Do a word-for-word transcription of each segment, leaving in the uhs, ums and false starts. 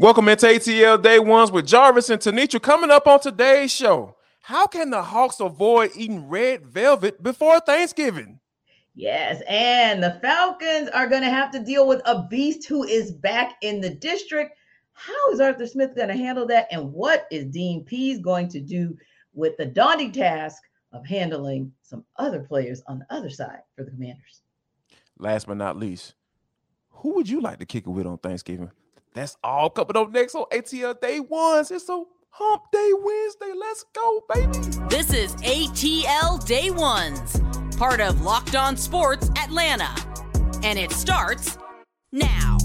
Welcome into A T L Day Ones with Jarvis and Tenitra. Coming up on today's show, how can the Hawks avoid eating red velvet before Thanksgiving? Yes, and the Falcons are going to have to deal with a beast who is back in the district. How is Arthur Smith going to handle that? And what is Dean Pees going to do with the daunting task of handling some other players on the other side for the Commanders? Last but not least, who would you like to kick it with on Thanksgiving? That's all coming up next on A T L Day Ones. It's a hump day Wednesday. Let's go, baby. This is A T L Day Ones, part of Locked On Sports Atlanta. And it starts now.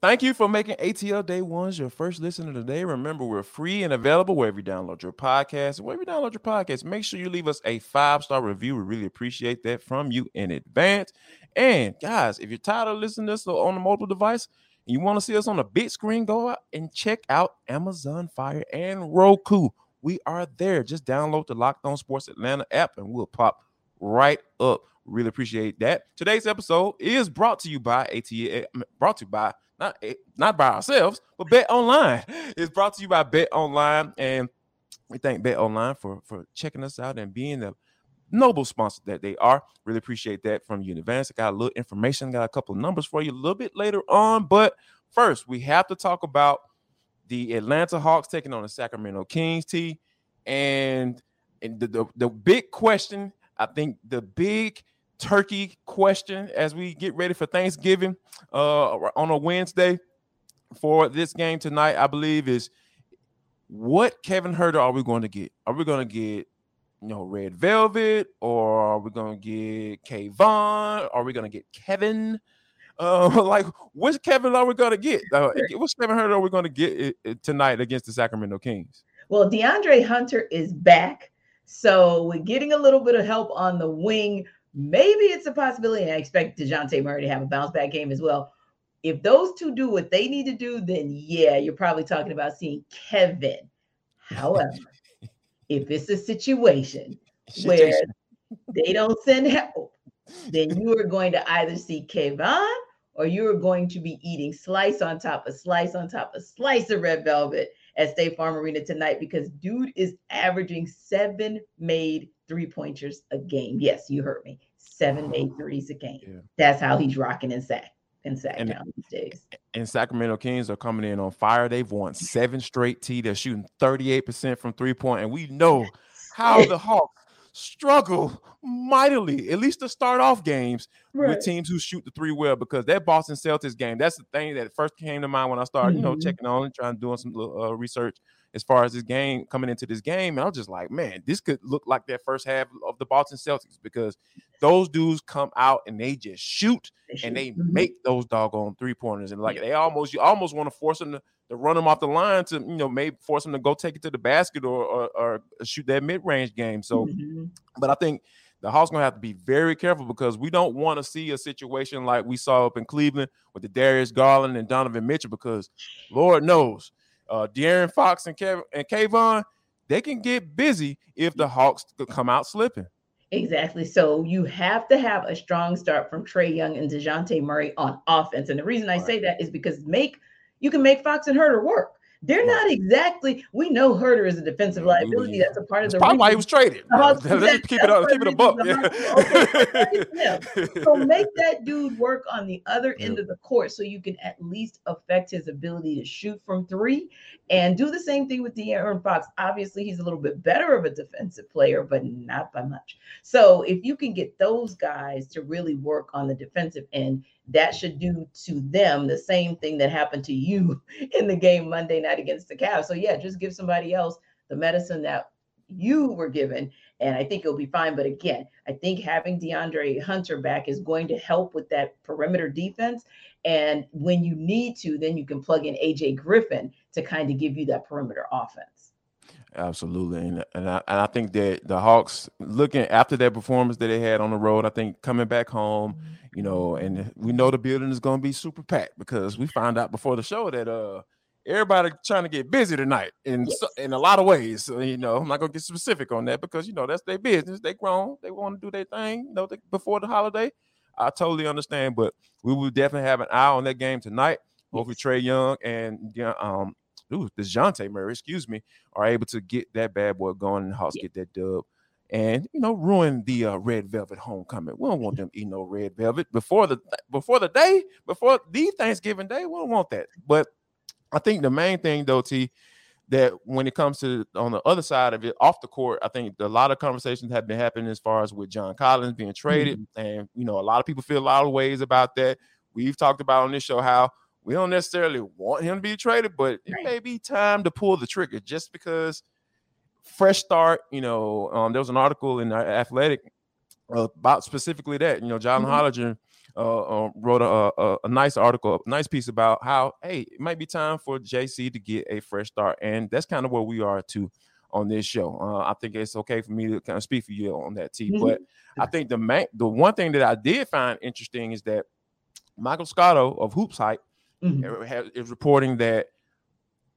Thank you for making A T L Day Ones your first listener today. Remember, we're free and available wherever you download your podcast. Wherever you download your podcast, make sure you leave us a five-star review. We really appreciate that from you in advance. And, guys, if you're tired of listening to us on a mobile device and you want to see us on a big screen, go out and check out Amazon Fire and Roku. We are there. Just download the Locked On Sports Atlanta app, and we'll pop right up. Really appreciate that. Today's episode is brought to you by A T L, brought to you by Not, not by ourselves, but Bet Online. It's brought to you by Bet Online, and we thank Bet Online for, for checking us out and being the noble sponsor that they are. Really appreciate that from you in advance. I got a little information, got a couple of numbers for you a little bit later on, but first, we have to talk about the Atlanta Hawks taking on the Sacramento Kings, T, and, and the, the, the big question, I think the big turkey question as we get ready for Thanksgiving uh on a Wednesday for this game tonight, I believe, is what Kevin Huerter are we going to get? Are we going to get, you know, red velvet, or are we going to get Kayvon? Are we going to get Kevin? Uh, like, which Kevin are we going to get? Uh, which Kevin Huerter are we going to get tonight against the Sacramento Kings? Well, DeAndre Hunter is back, so we're getting a little bit of help on the wing. Maybe it's a possibility, and I expect Dejounte Murray to have a bounce-back game as well. If those two do what they need to do, then, yeah, you're probably talking about seeing Kevin. However, if it's a situation where they don't send help, then you are going to either see Kayvon, or you are going to be eating slice on top of slice on top of slice of red velvet at State Farm Arena tonight, because dude is averaging seven made three-pointers a game. Yes, you heard me. Seven made threes a game. Yeah. That's how he's rocking in Sac in Sac and, down these days. And Sacramento Kings are coming in on fire. They've won seven straight, T. They're shooting thirty-eight percent from three-point, and we know how the Hawks struggle mightily, at least to start off games, right, with teams who shoot the three well, because that Boston Celtics game, that's the thing that first came to mind when I started, mm-hmm. you know, checking on and trying to do some little uh, research as far as this game, coming into this game. And I was just like, man, this could look like that first half of the Boston Celtics, because those dudes come out and they just shoot, they shoot. and they mm-hmm. make those doggone three-pointers. And like, they almost, you almost want to force them to, to run them off the line to, you know, maybe force them to go take it to the basket or or, or shoot that mid-range game. So, mm-hmm. but I think the Hawks going to have to be very careful, because we don't want to see a situation like we saw up in Cleveland with the Darius Garland and Donovan Mitchell, because Lord knows, Uh, De'Aaron Fox and Kev- and Kayvon, they can get busy if the Hawks come out slipping. Exactly. So you have to have a strong start from Trae Young and Dejounte Murray on offense. And the reason I right. say that is because make you can make Fox and Huerter work. They're right. not exactly. We know Huerter is a defensive liability. That's a part of the reason why he was traded. Let's keep it up. Keep it a buck. Yeah. Okay. So make that dude work on the other end yeah. of the court, so you can at least affect his ability to shoot from three, and do the same thing with De'Aaron Fox. Obviously, he's a little bit better of a defensive player, but not by much. So if you can get those guys to really work on the defensive end, that should do to them the same thing that happened to you in the game Monday night against the Cavs. So, yeah, just give somebody else the medicine that you were given, and I think it'll be fine. But, again, I think having DeAndre Hunter back is going to help with that perimeter defense. And when you need to, then you can plug in A J Griffin to kind of give you that perimeter offense. Absolutely. And, and, I, and I think that the Hawks, looking after that performance that they had on the road, I think coming back home, mm-hmm. you know, and we know the building is going to be super packed, because we found out before the show that uh everybody trying to get busy tonight in yes. so, in a lot of ways. So, you know, I'm not gonna get specific on that because, you know, that's their business. They grown. They want to do their thing. You know, they, before the holiday, I totally understand. But we will definitely have an eye on that game tonight. Yes. Hopefully, Trae Young and um, ooh, Dejounte Murray, excuse me, are able to get that bad boy going and the Hawks yes. get that dub. And, you know, ruin the uh, red velvet homecoming. We don't want them eating no red velvet before the before the day, before the Thanksgiving day. We don't want that. But I think the main thing, though, T, that when it comes to on the other side of it, off the court, I think a lot of conversations have been happening as far as with John Collins being traded. Mm-hmm. And, you know, a lot of people feel a lot of ways about that. We've talked about on this show how we don't necessarily want him to be traded, but it right. may be time to pull the trigger just because. Fresh start, you know, um, there was an article in Athletic about specifically that, you know, John mm-hmm. Hollinger uh, uh, wrote a, a, a nice article, a nice piece about how, hey, it might be time for J C to get a fresh start. And that's kind of where we are, too, on this show. Uh, I think it's okay for me to kind of speak for you on that, T. Mm-hmm. But I think the main, the one thing that I did find interesting is that Michael Scotto of Hoops Hype mm-hmm. is reporting that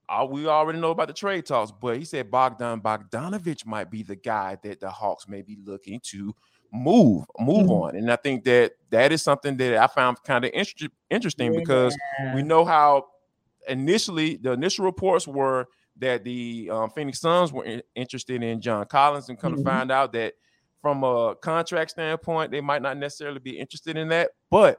Uh, we already know about the trade talks, but he said Bogdan Bogdanovic might be the guy that the Hawks may be looking to move move mm-hmm. on. And I think that that is something that I found kind of inter- interesting yeah. because we know how initially the initial reports were that the um, Phoenix Suns were in- interested in John Collins, and come mm-hmm. to find out that from a contract standpoint, they might not necessarily be interested in that, but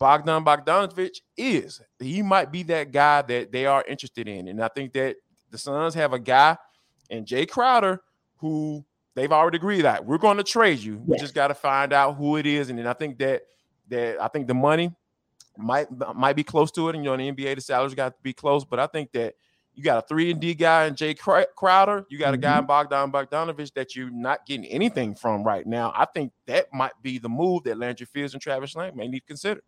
Bogdan Bogdanovic is. He might be that guy that they are interested in. And I think that the Suns have a guy in Jay Crowder who they've already agreed that we're going to trade you. Yes. We just got to find out who it is. And then I think that that I think the money might might be close to it. And, you know, in the N B A, the salaries got to be close. But I think that you got a three and D guy in Jay Crowder. You got mm-hmm. a guy in Bogdan Bogdanovic that you're not getting anything from right now. I think that might be the move that Landry Fields and Travis Lang may need to consider.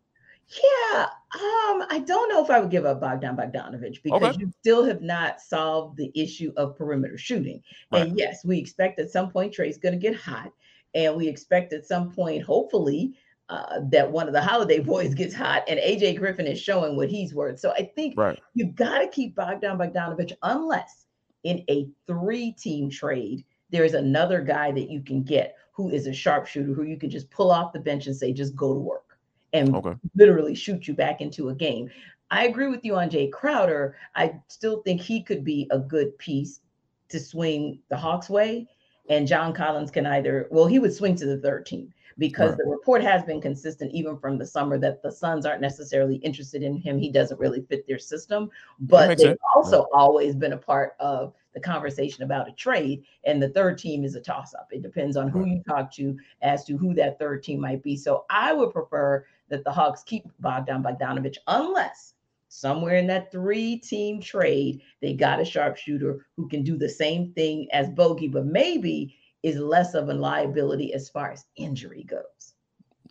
Yeah, um, I don't know if I would give up Bogdan Bogdanovic because okay. you still have not solved the issue of perimeter shooting. Right. And yes, we expect at some point Trae's going to get hot. And we expect at some point, hopefully, uh, that one of the Holiday boys gets hot. And A J Griffin is showing what he's worth. So I think right. you've got to keep Bogdan Bogdanovic unless in a three-team trade, there is another guy that you can get who is a sharpshooter who you can just pull off the bench and say, just go to work. And okay. literally shoot you back into a game. I agree with you on Jay Crowder. I still think he could be a good piece to swing the Hawks' way. And John Collins can either, well, he would swing to the third team because right. the report has been consistent even from the summer that the Suns aren't necessarily interested in him. He doesn't really fit their system. But they've sense. also yeah. always been a part of the conversation about a trade, and the third team is a toss-up. It depends on who you talk to as to who that third team might be. So I would prefer that the Hawks keep Bogdan Bogdanovic unless somewhere in that three-team trade they got a sharpshooter who can do the same thing as Bogey, but maybe is less of a liability as far as injury goes.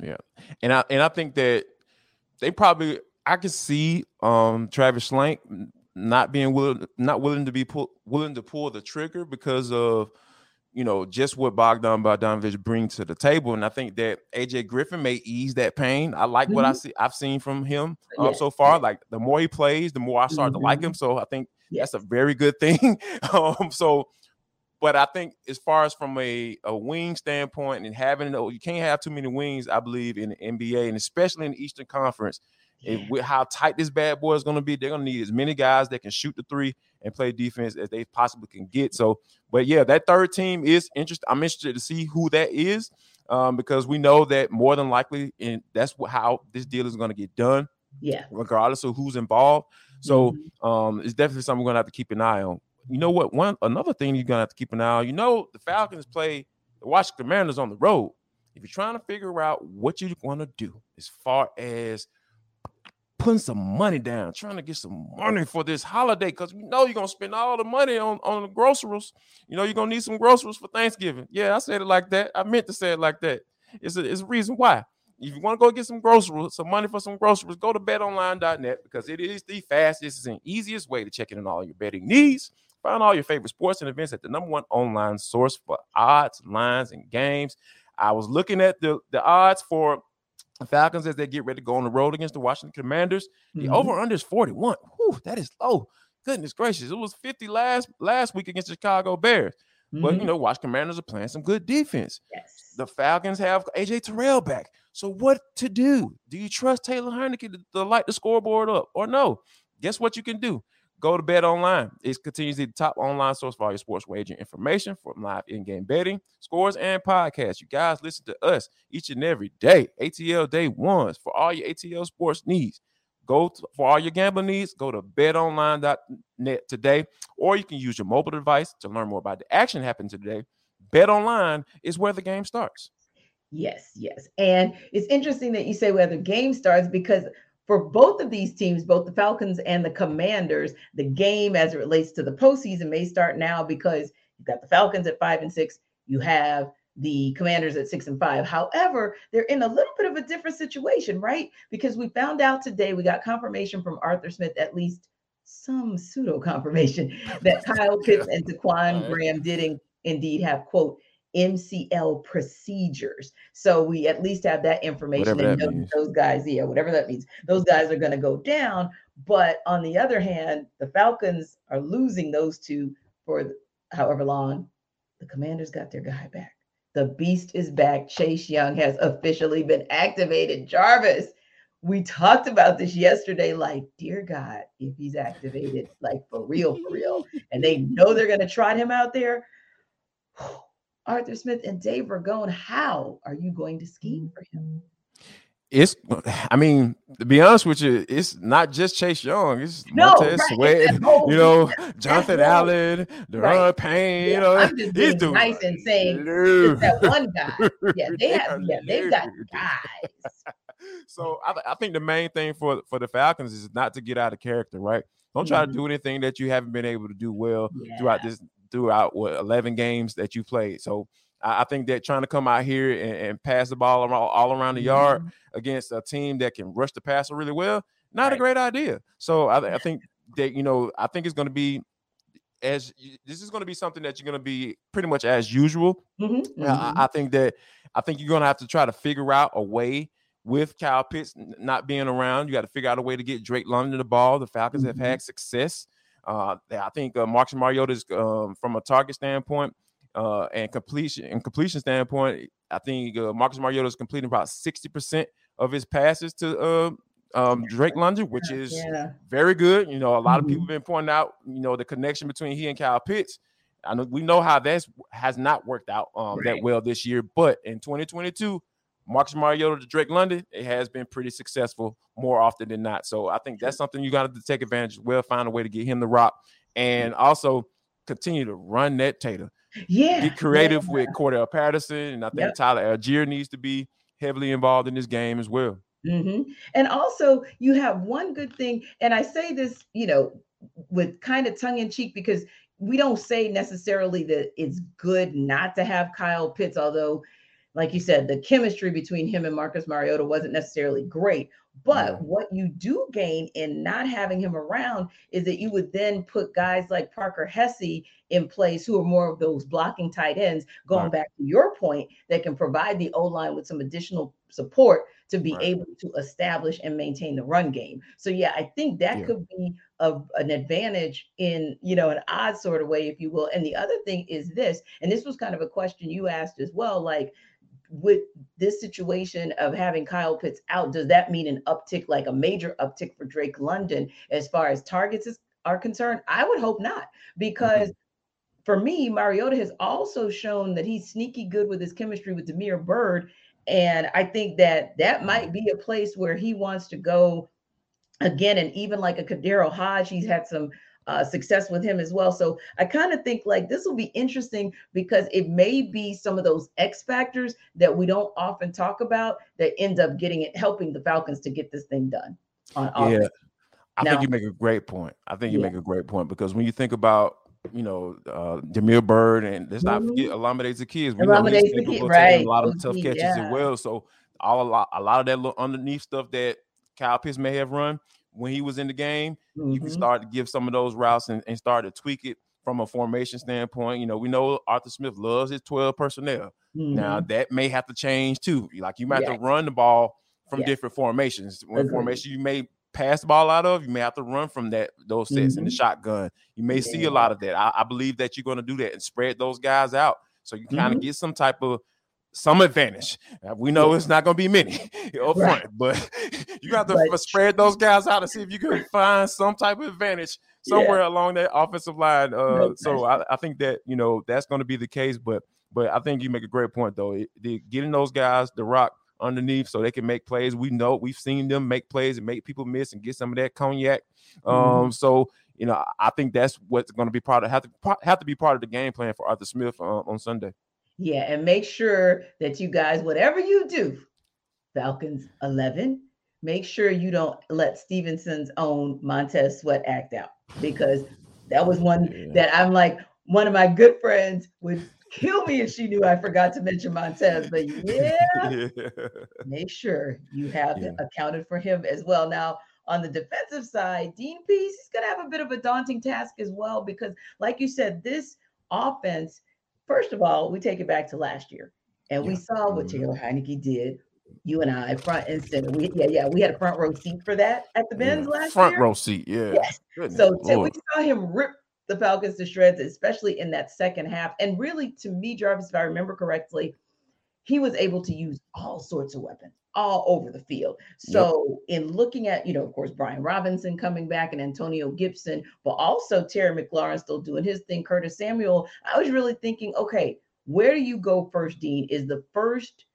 Yeah, and I and I think that they probably I can see um, Travis Slank not being willing, not willing to be pull, willing to pull the trigger because of, you know, just what Bogdan Bogdanovic brings to the table. And I think that A J Griffin may ease that pain. I like mm-hmm. what I see. I've seen from him um, yeah. so far. Like the more he plays, the more I start mm-hmm. to like him. So I think yeah. that's a very good thing. um, so, but I think as far as from a, a wing standpoint and having, you can't have too many wings, I believe, in the N B A and especially in the Eastern Conference. Yeah. With how tight this bad boy is going to be, they're going to need as many guys that can shoot the three and play defense as they possibly can get. So, but yeah, that third team is interesting. I'm interested to see who that is um, because we know that more than likely, and that's how this deal is going to get done. Yeah, regardless of who's involved. So mm-hmm. um, it's definitely something we're going to have to keep an eye on. You know what? One another thing you're going to have to keep an eye on. You know, the Falcons play the Washington Commanders on the road. If you're trying to figure out what you want to do as far as putting some money down, trying to get some money for this holiday, because we know you're going to spend all the money on, on the groceries. You know, you're going to need some groceries for Thanksgiving. Yeah, I said it like that. I meant to say it like that. It's a, it's a reason why. If you want to go get some groceries, some money for some groceries, go to bet online dot net because it is the fastest and easiest way to check in on all your betting needs. Find all your favorite sports and events at the number one online source for odds, lines, and games. I was looking at the, the odds for The Falcons, as they get ready to go on the road against the Washington Commanders, the mm-hmm. over-under is forty-one. Whew, that is low. Goodness gracious. It was fifty last, last week against the Chicago Bears. Mm-hmm. But, you know, Washington Commanders are playing some good defense. Yes. The Falcons have A J Terrell back. So what to do? Do you trust Taylor Heinicke to, to light the scoreboard up or no? Guess what you can do? Go to Bet Online. It continues to be the top online source for all your sports wagering information from live in-game betting, scores, and podcasts. You guys listen to us each and every day. A T L Day Ones for all your A T L sports needs. Go to, for all your gambling needs, go to bet online dot net today, or you can use your mobile device to learn more about the action happening today. Bet Online is where the game starts. Yes, yes. And it's interesting that you say where the game starts, because for both of these teams, both the Falcons and the Commanders, the game as it relates to the postseason may start now, because you've got the Falcons at five and six, you have the Commanders at six and five. However, they're in a little bit of a different situation, right? Because we found out today, we got confirmation from Arthur Smith, at least some pseudo confirmation, that Kyle Pitts yeah. and Daquan right. Graham did in, indeed have, quote, M C L procedures. So we at least have that information, whatever and that know those guys, yeah, whatever that means, those guys are going to go down. But on the other hand, the Falcons are losing those two for however long. The Commanders got their guy back. The beast is back. Chase Young has officially been activated. Jarvis, we talked about this yesterday, like, dear God, if he's activated, like, for real, for real, and they know they're going to trot him out there. Arthur Smith and Dave Ragone, how are you going to scheme for him? It's, I mean, to be honest with you, it's not just Chase Young. It's no, Montez right. Sweat, no. you know, Jonathan Allen, Deron right. Payne. Yeah, you know, I'm just being dudes. nice and saying it's that one guy. Yeah, they have. Yeah, they've got guys. So I, I think the main thing for for the Falcons is not to get out of character, right? Don't try mm-hmm. to do anything that you haven't been able to do well yeah. throughout this throughout what eleven games that you played. So I think that trying to come out here and, and pass the ball around, all around the yard mm-hmm. against a team that can rush the passer really well, not right. a great idea. So I, I think that, you know, I think it's going to be as this is going to be something that you're going to be pretty much as usual. Mm-hmm. I, I think that I think you're going to have to try to figure out a way with Kyle Pitts not being around. You got to figure out a way to get Drake London the ball. The Falcons mm-hmm. have had success. Uh, I think uh, Marcus Mariota is um, from a target standpoint. Uh, and completion and completion standpoint, I think uh, Marcus Mariota is completing about sixty percent of his passes to uh, um, Drake London, which is yeah. very good. You know, a lot mm-hmm. of people have been pointing out, you know, the connection between he and Kyle Pitts. I know we know how that has not worked out um, right. that well this year, but in twenty twenty-two, Marcus Mariota to Drake London, it has been pretty successful more often than not. So I think that's something you got to take advantage of. Well, find a way to get him the rock, and also continue to run that Tater. Yeah, get creative yeah. with Cordell Patterson, and I think yep. Tyler Algier needs to be heavily involved in this game as well. Mm-hmm. And also, you have one good thing, and I say this, you know, with kind of tongue in cheek, because we don't say necessarily that it's good not to have Kyle Pitts, although, like you said, the chemistry between him and Marcus Mariota wasn't necessarily great. But mm-hmm. what you do gain in not having him around is that you would then put guys like Parker Hesse in place, who are more of those blocking tight ends, going right. back to your point, that can provide the O-line with some additional support to be right. able to establish and maintain the run game. So, yeah, I think that yeah. could be a, an advantage in, you know, an odd sort of way, if you will. And the other thing is this, and this was kind of a question you asked as well, like, with this situation of having Kyle Pitts out, does that mean an uptick, like a major uptick for Drake London as far as targets is, are concerned? I would hope not, because mm-hmm. for me, Mariota has also shown that he's sneaky good with his chemistry with Demir Byrd, and I think that that might be a place where he wants to go again, and even like a Kadero Hodge, he's had some Uh, success with him as well. So I kind of think like this will be interesting, because it may be some of those X factors that we don't often talk about that end up getting it, helping the Falcons to get this thing done. On yeah, I now, think you make a great point. I think you yeah. make a great point, because when you think about, you know, uh, Demir Byrd, and let's not mm-hmm. forget Olamide Zaki, we know he's capable of taking a lot of tough catches yeah. as well. So all a lot, a lot of that little underneath stuff that Kyle Pitts may have run when he was in the game, mm-hmm. you can start to give some of those routes and, and start to tweak it from a formation standpoint. You know, we know Arthur Smith loves his twelve personnel. Mm-hmm. Now, that may have to change too. Like, you might yeah. have to run the ball from yeah. different formations. One mm-hmm. formation you may pass the ball out of, you may have to run from that those sets mm-hmm. in the shotgun. You may yeah. see a lot of that. I, I believe that you're going to do that and spread those guys out so you kind of mm-hmm. get some type of some advantage. Now, we know yeah. it's not going to be many up front, right. but you have to right. spread those guys out and see if you can find some type of advantage somewhere yeah. along that offensive line. Uh, right. So I, I think that, you know, that's going to be the case. But but I think you make a great point, though. It, the, getting those guys the rock underneath so they can make plays. We know we've seen them make plays and make people miss and get some of that cognac. Um, mm-hmm. So, you know, I think that's what's going to be part of have to have to be part of the game plan for Arthur Smith uh, on Sunday. Yeah, and make sure that you guys, whatever you do, Falcons eleven, make sure you don't let Stevenson's own Montez Sweat act out, because that was one yeah. that I'm like, one of my good friends would kill me if she knew I forgot to mention Montez. But yeah, yeah. make sure you have yeah. accounted for him as well. Now, on the defensive side, Dean Pees is going to have a bit of a daunting task as well, because like you said, this offense, first of all, we take it back to last year, and yeah. we saw what Taylor Heinicke did. You and I, front and center. We, yeah, yeah, we had a front row seat for that at the Benz yeah, last front year. Front row seat, yeah. Yes. So Lord. we saw him rip the Falcons to shreds, especially in that second half. And really, to me, Jarvis, if I remember correctly, he was able to use all sorts of weapons all over the field. So yep. in looking at, you know, of course, Brian Robinson coming back and Antonio Gibson, but also Terry McLaurin still doing his thing, Curtis Samuel. I was really thinking, okay, where do you go first, Dean? Is the first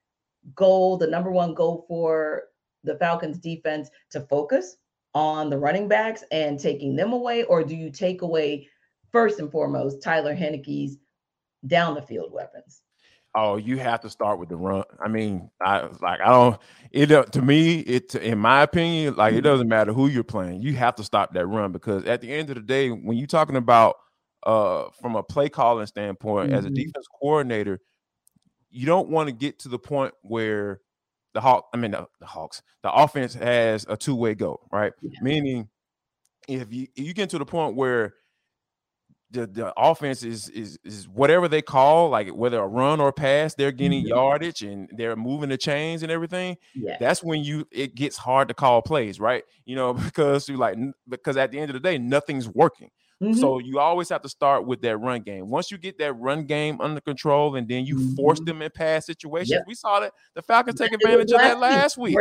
goal, the number one goal for the Falcons defense to focus on the running backs and taking them away? Or do you take away, first and foremost, Taylor Heinicke's down the field weapons? Oh, you have to start with the run. I mean, I like I don't. It uh, to me, it in my opinion, like it doesn't matter who you're playing. You have to stop that run, because at the end of the day, when you're talking about uh, from a play calling standpoint, mm-hmm. as a defense coordinator, you don't want to get to the point where the Hawk, I mean the, the Hawks, the offense has a two way go, right? Yeah. Meaning, if you if you get to the point where The, the offense is is is whatever they call, like whether a run or a pass, they're getting mm-hmm. yardage and they're moving the chains and everything. Yeah. That's when you it gets hard to call plays, right? You know, because you like because at the end of the day, nothing's working. Mm-hmm. So you always have to start with that run game. Once you get that run game under control, and then you mm-hmm. force them in pass situations. Yep. We saw that the Falcons take advantage of that last week.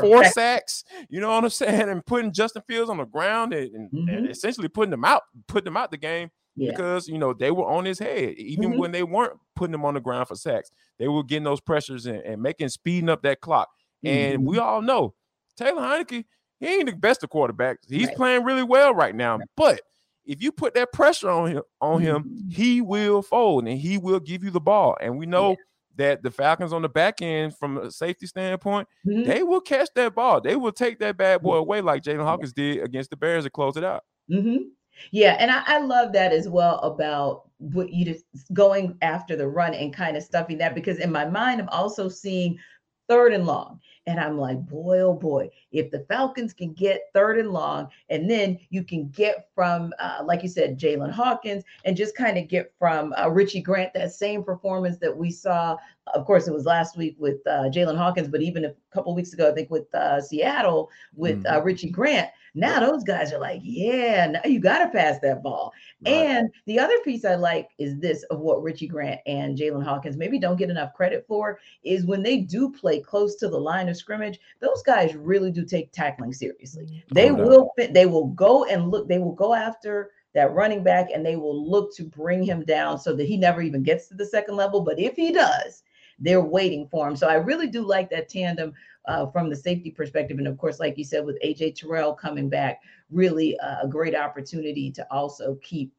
Four sacks, you know what I'm saying, and putting Justin Fields on the ground and, and, mm-hmm. and essentially putting them out, putting them out the game. Yeah. Because, you know, they were on his head. Even mm-hmm. when they weren't putting him on the ground for sacks, they were getting those pressures and, and making speeding up that clock. Mm-hmm. And we all know Taylor Heinicke, he ain't the best of quarterbacks. He's right. playing really well right now. But if you put that pressure on him, on him, mm-hmm. he will fold and he will give you the ball. And we know yeah. that the Falcons on the back end, from a safety standpoint, mm-hmm. they will catch that ball. They will take that bad boy away like Jalen Hawkins did against the Bears and close it out. Mm-hmm. Yeah, and I, I love that as well about what you just going after the run and kind of stuffing that, because in my mind, I'm also seeing third and long. And I'm like, boy, oh boy, if the Falcons can get third and long, and then you can get from, uh, like you said, Jalen Hawkins, and just kind of get from uh, Richie Grant, that same performance that we saw. Of course, it was last week with uh, Jalen Hawkins, but even a couple weeks ago, I think with uh, Seattle, with mm-hmm. uh, Richie Grant. Now those guys are like, yeah, now you got to pass that ball. Right. And the other piece I like is this of what Richie Grant and Jalen Hawkins maybe don't get enough credit for is when they do play close to the line of scrimmage, those guys really do take tackling seriously. They oh, no. will fit, they will go and look, they will go after that running back and they will look to bring him down so that he never even gets to the second level. But if he does, they're waiting for him. So I really do like that tandem uh, from the safety perspective. And of course, like you said, with A J Terrell coming back, really uh, a great opportunity to also keep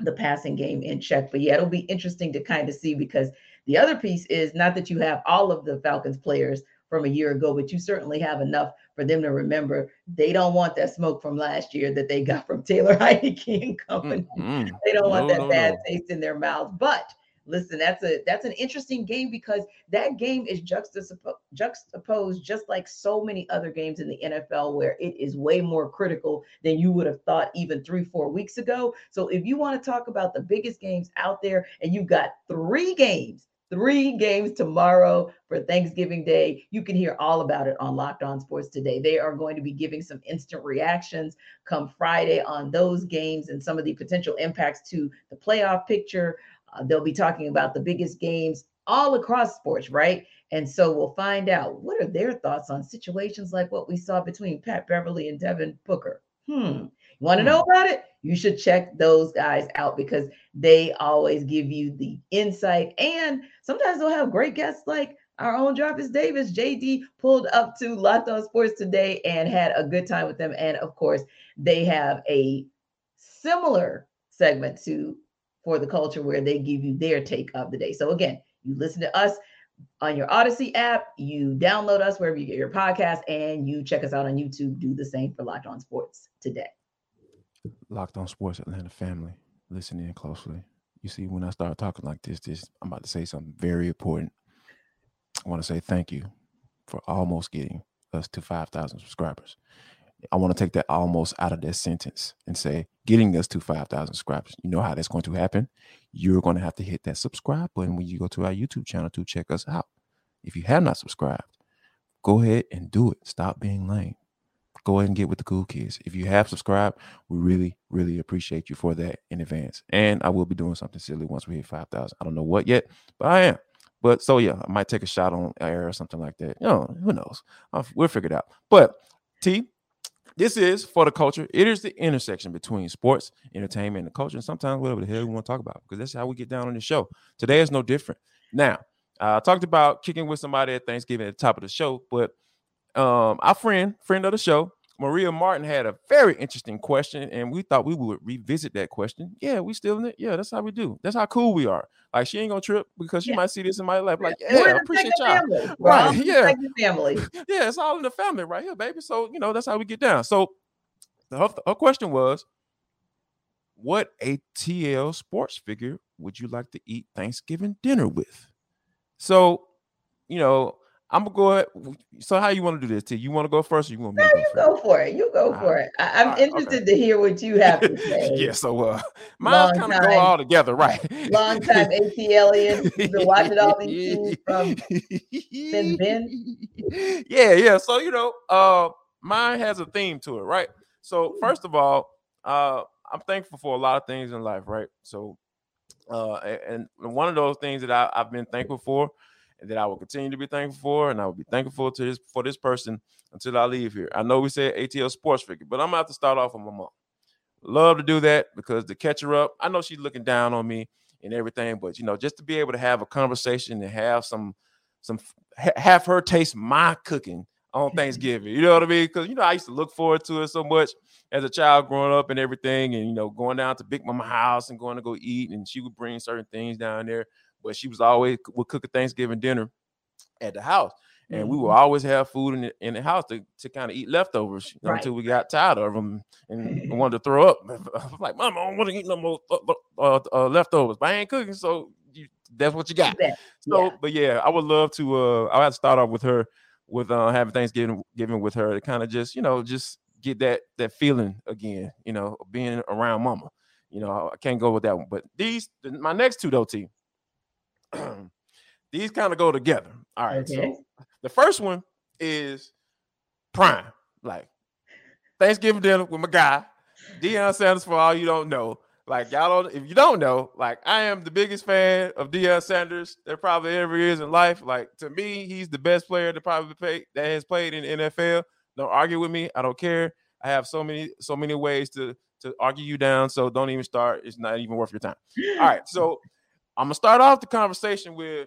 the passing game in check. But yeah, it'll be interesting to kind of see, because the other piece is not that you have all of the Falcons players from a year ago, but you certainly have enough for them to remember. They don't want that smoke from last year that they got from Taylor Heinicke and company. Mm-hmm. They don't no, want that no, bad no. taste in their mouth. But listen, that's a that's an interesting game, because that game is juxtaposed, juxtaposed just like so many other games in the N F L, where it is way more critical than you would have thought even three, four weeks ago. So if you want to talk about the biggest games out there, and you've got three games Three games tomorrow for Thanksgiving Day. You can hear all about it on Locked On Sports Today. They are going to be giving some instant reactions come Friday on those games and some of the potential impacts to the playoff picture. Uh, they'll be talking about the biggest games all across sports, right? And so we'll find out what are their thoughts on situations like what we saw between Pat Beverly and Devin Booker. Hmm. You want to know about it? You should check those guys out because they always give you the insight. And sometimes they'll have great guests like our own Jarvis Davis. J D pulled up to Locked On Sports Today and had a good time with them. And of course, they have a similar segment to For the Culture where they give you their take of the day. So again, you listen to us on your Odyssey app, you download us wherever you get your podcast, and you check us out on YouTube. Do the same for Locked On Sports Today. Locked On Sports Atlanta family, listen in closely. You see, when I start talking like this, this I'm about to say something very important. I want to say thank you for almost getting us to five thousand subscribers. I want to take that almost out of that sentence and say getting us to five thousand subscribers. You know how that's going to happen. You're going to have to hit that subscribe button when you go to our YouTube channel to check us out. If you have not subscribed, go ahead and do it. Stop being lame. Go ahead and get with the cool kids. If you have subscribed, we really, really appreciate you for that in advance. And I will be doing something silly once we hit five thousand. I don't know what yet, but I am. But so, yeah, I might take a shot on air or something like that. You know, who knows? I'll, we'll figure it out. But, T, this is For the Culture. It is the intersection between sports, entertainment, and culture, and sometimes whatever the hell we want to talk about, because that's how we get down on the show. Today is no different. Now, uh, I talked about kicking with somebody at Thanksgiving at the top of the show, but um, our friend, friend of the show, Maria Martin, had a very interesting question, and we thought we would revisit that question. Yeah, we still in it. Yeah, that's how we do. That's how cool we are. Like, she ain't gonna trip because she yeah. might see this in my life. Like, yeah, I appreciate y'all. Family. Right? Yeah, family. Yeah, it's all in the family right here, baby. So you know that's how we get down. So the, her, her question was, what A T L sports figure would you like to eat Thanksgiving dinner with? So you know. I'm gonna go ahead. So, how you want to do this? T, you want to go first, or you want me? No, go you first? Go for it. You go all for right. it. I, I'm all interested right. to hear what you have to say. Yeah. So, uh, mine's kind of go all together, right? Long time A T L-ian. You've been watching all these things from Ben Ben. Yeah, yeah. So you know, uh, mine has a theme to it, right? So first of all, uh, I'm thankful for a lot of things in life, right? So, uh, and one of those things that I, I've been thankful for, that I will continue to be thankful for, and I will be thankful to this for this person until I leave here. I know we said A T L sports figure, but I'm going to have to start off with my mom. Love to do that because to catch her up, I know she's looking down on me and everything, but, you know, just to be able to have a conversation and have some, some ha- have her taste my cooking on Thanksgiving, you know what I mean? Because, you know, I used to look forward to it so much as a child growing up and everything, and, you know, going down to Big Mama house and going to go eat, and she would bring certain things down there. But she was always would cook a Thanksgiving dinner at the house, and mm-hmm. we would always have food in the, in the house to, to kind of eat leftovers, you know, right. until we got tired of them and wanted to throw up. I'm like, Mom, I don't want to eat no more uh, uh, leftovers, but I ain't cooking, so you, that's what you got. Yeah. So, but yeah, I would love to. Uh, I have to start off with her, with uh, having Thanksgiving giving with her to kind of just, you know, just get that that feeling again, you know, being around Mama. You know, I can't go with that one. But these, my next two though, T. These kind of go together. All right. Okay. So the first one is prime, like Thanksgiving dinner with my guy, Deion Sanders. For all you don't know, like y'all don't, if you don't know, like I am the biggest fan of Deion Sanders there probably ever is in life. Like to me, he's the best player to probably play that has played in the N F L. Don't argue with me. I don't care. I have so many, so many ways to to argue you down. So don't even start. It's not even worth your time. All right. So. I'm going to start off the conversation with,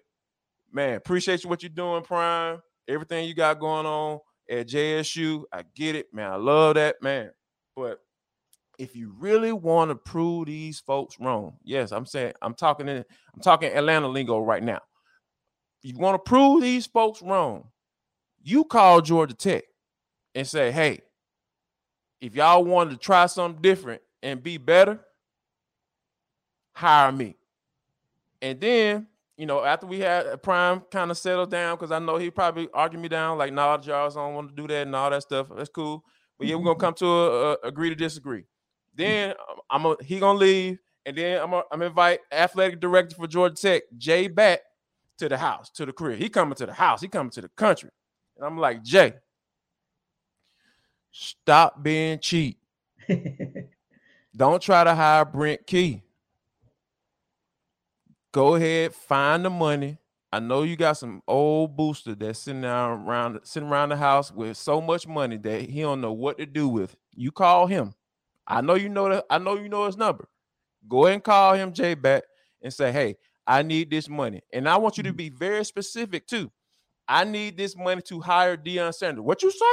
man, appreciate you what you're doing, Prime. Everything you got going on at J S U. I get it, man. I love that, man. But if you really want to prove these folks wrong, yes, I'm saying I'm talking in, I'm talking Atlanta lingo right now. If you want to prove these folks wrong, you call Georgia Tech and say, hey, if y'all wanted to try something different and be better, hire me. And then, you know, after we had Prime kind of settled down, because I know he probably argued me down, like, nah, Jarvis, I don't want to do that and all that stuff. That's cool. But yeah, we're going to come to a, a agree to disagree. Then I'm a, he going to leave, and then I'm going to invite athletic director for Georgia Tech, Jay Batt, to the house, to the crib. He coming to the house. He coming to the country. And I'm like, Jay, stop being cheap. Don't try to hire Brent Key. Go ahead, find the money. I know you got some old booster that's sitting around, sitting around the house with so much money that he don't know what to do with. You call him. I know you know that. I know you know his number. Go ahead and call him, Jay, back and say, hey, I need this money. And I want you to be very specific, too. I need this money to hire Deion Sanders. What you say?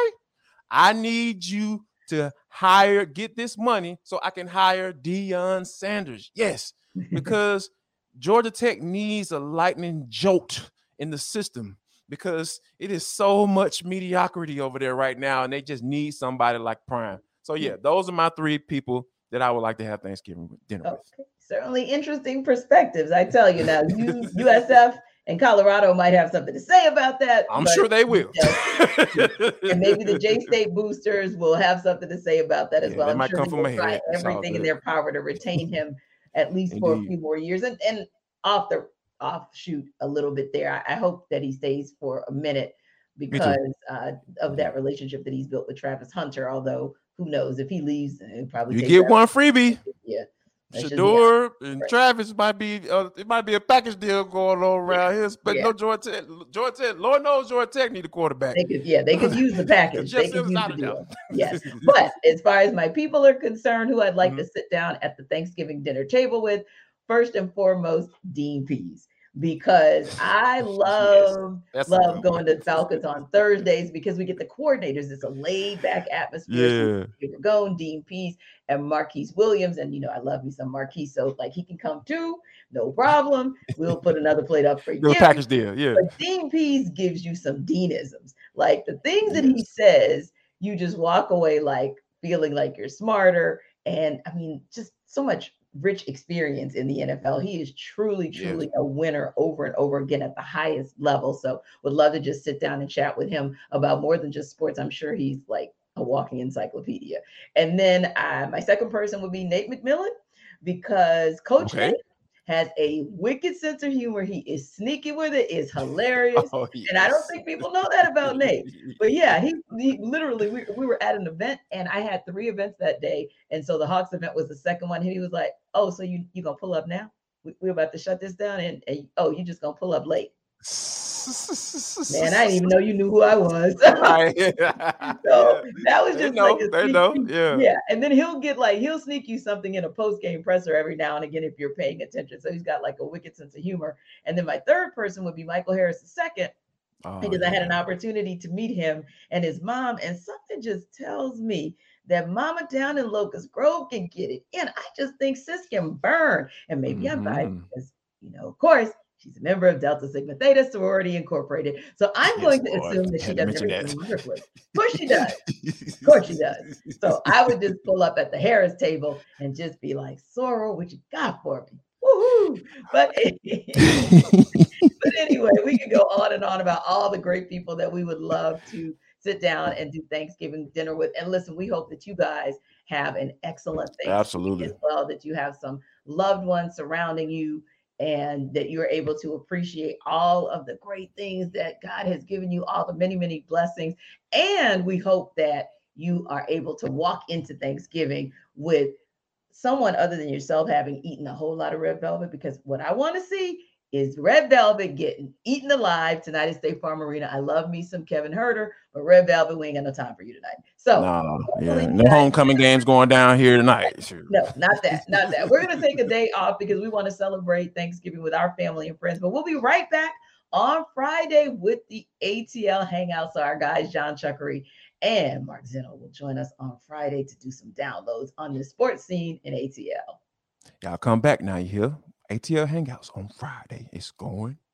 I need you to hire, get this money so I can hire Deion Sanders. Yes, because Georgia Tech needs a lightning jolt in the system because it is so much mediocrity over there right now, and they just need somebody like Prime. So, yeah, those are my three people that I would like to have Thanksgiving dinner okay. with. Certainly interesting perspectives, I tell you now. U S F and Colorado might have something to say about that. I'm but, sure they will. You know, and maybe the J-State boosters will have something to say about that as yeah, well. They I'm might sure come from try everything in their power to retain him at least Indeed. for a few more years. And, and off the offshoot a little bit there, I, I hope that he stays for a minute because uh, of that relationship that he's built with Travis Hunter, although who knows if he leaves, it probably you get one freebie. Yeah, Shador and right. Travis might be uh, it might be a package deal going on around yeah. here. But yeah. no, Georgia Tech, Georgia Tech, Lord knows Georgia Tech need a quarterback. They could, yeah, they could use the package. They could use the deal. Yes, but as far as my people are concerned, who I'd like mm-hmm. to sit down at the Thanksgiving dinner table with, first and foremost, Dean Pees. Because I love, yes, love going to Falcons on Thursdays because we get the coordinators. It's a laid back atmosphere. Yeah. So going, Dean Pees and Marquise Williams. And, you know, I love me some Marquise. So, like, he can come too. No problem. We'll put another plate up for you. No package deal. Yeah. But Dean Pees gives you some Deanisms. Like, the things that he says, you just walk away, like, feeling like you're smarter. And, I mean, just so much rich experience in the N F L. He is truly, truly yeah. a winner over and over again at the highest level. So would love to just sit down and chat with him about more than just sports. I'm sure he's like a walking encyclopedia. And then uh, my second person would be Nate McMillan because Coach okay. Nate has a wicked sense of humor. He is sneaky with it. It's hilarious. Oh, yes. And I don't think people know that about Nate. But yeah, he, he literally, we, we were at an event and I had three events that day. And so the Hawks event was the second one. And he was like, oh, so you, you going to pull up now? We, we're about to shut this down. And, and oh, you just going to pull up late. Man, I didn't even know you knew who I was. So that was just know, like a know, yeah. yeah. And then he'll get like he'll sneak you something in a post-game presser every now and again if you're paying attention. So he's got like a wicked sense of humor. And then my third person would be Michael Harris the second. Oh, because yeah. I had an opportunity to meet him and his mom, and something just tells me that mama down in Locust Grove can get it in. I just think sis can burn. And maybe mm-hmm. I'm biased because, you know, of course. She's a member of Delta Sigma Theta Sorority Incorporated. So I'm yes, going to Lord. assume that she does everything wonderfully. Of course she does. Of course she does. So I would just pull up at the Harris table and just be like, Soror, what you got for me? Woohoo! But, but anyway, we could go on and on about all the great people that we would love to sit down and do Thanksgiving dinner with. And listen, we hope that you guys have an excellent Thanksgiving Absolutely. as well, that you have some loved ones surrounding you, and that you're able to appreciate all of the great things that God has given you, all the many, many blessings. And we hope that you are able to walk into Thanksgiving with someone other than yourself having eaten a whole lot of red velvet, because what I want to see is red velvet getting eaten alive tonight at State Farm Arena. I love me some Kevin Huerter, but red velvet, we ain't got no time for you tonight. So no, yeah. no homecoming games going down here tonight. Sure. No, not that, not that. We're going to take a day off because we want to celebrate Thanksgiving with our family and friends, but we'll be right back on Friday with the A T L Hangout. So our guys, John Chuckery and Mark Zeno will join us on Friday to do some downloads on the sports scene in A T L. Y'all come back now, you hear? A T L Hangouts on Friday. It's going